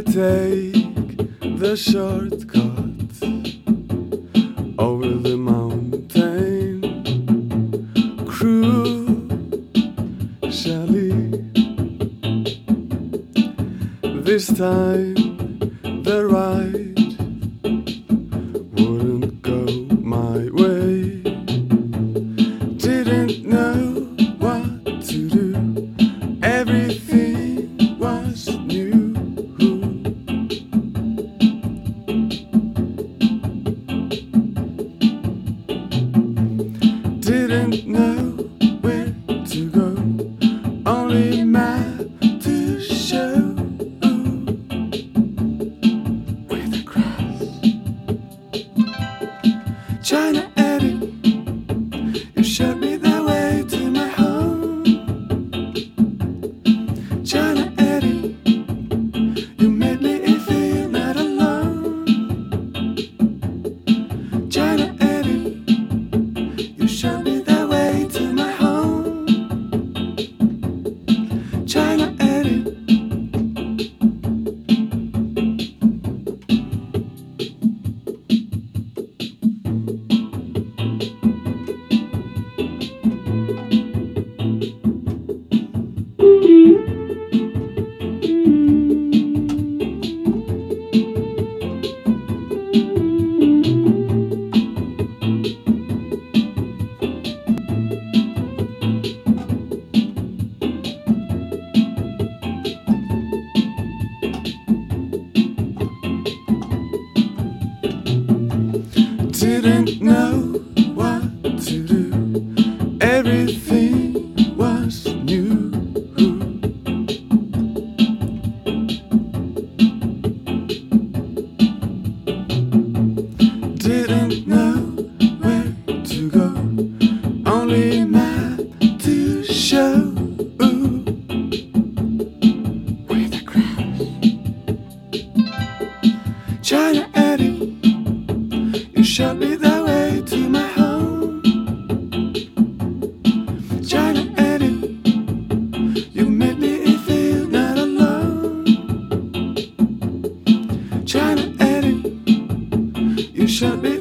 I take the shortcut over the mountain. Crucially, this time the ride wouldn't go my way. Didn't know what to do. Everything was new. Didn't know where to go, only map to show. With a cross, China Eddy, you showed me the way to my home. China Eddy, you made me feel not alone. China Eddy, you showed me the way to my home. China Eddy. Didn't know what to do. Everything was new. Didn't know where to go. Only map to show. With a crash, China Eddy, you showed me the way to my home. China Eddy, you made me feel not alone. China Eddy, you showed me.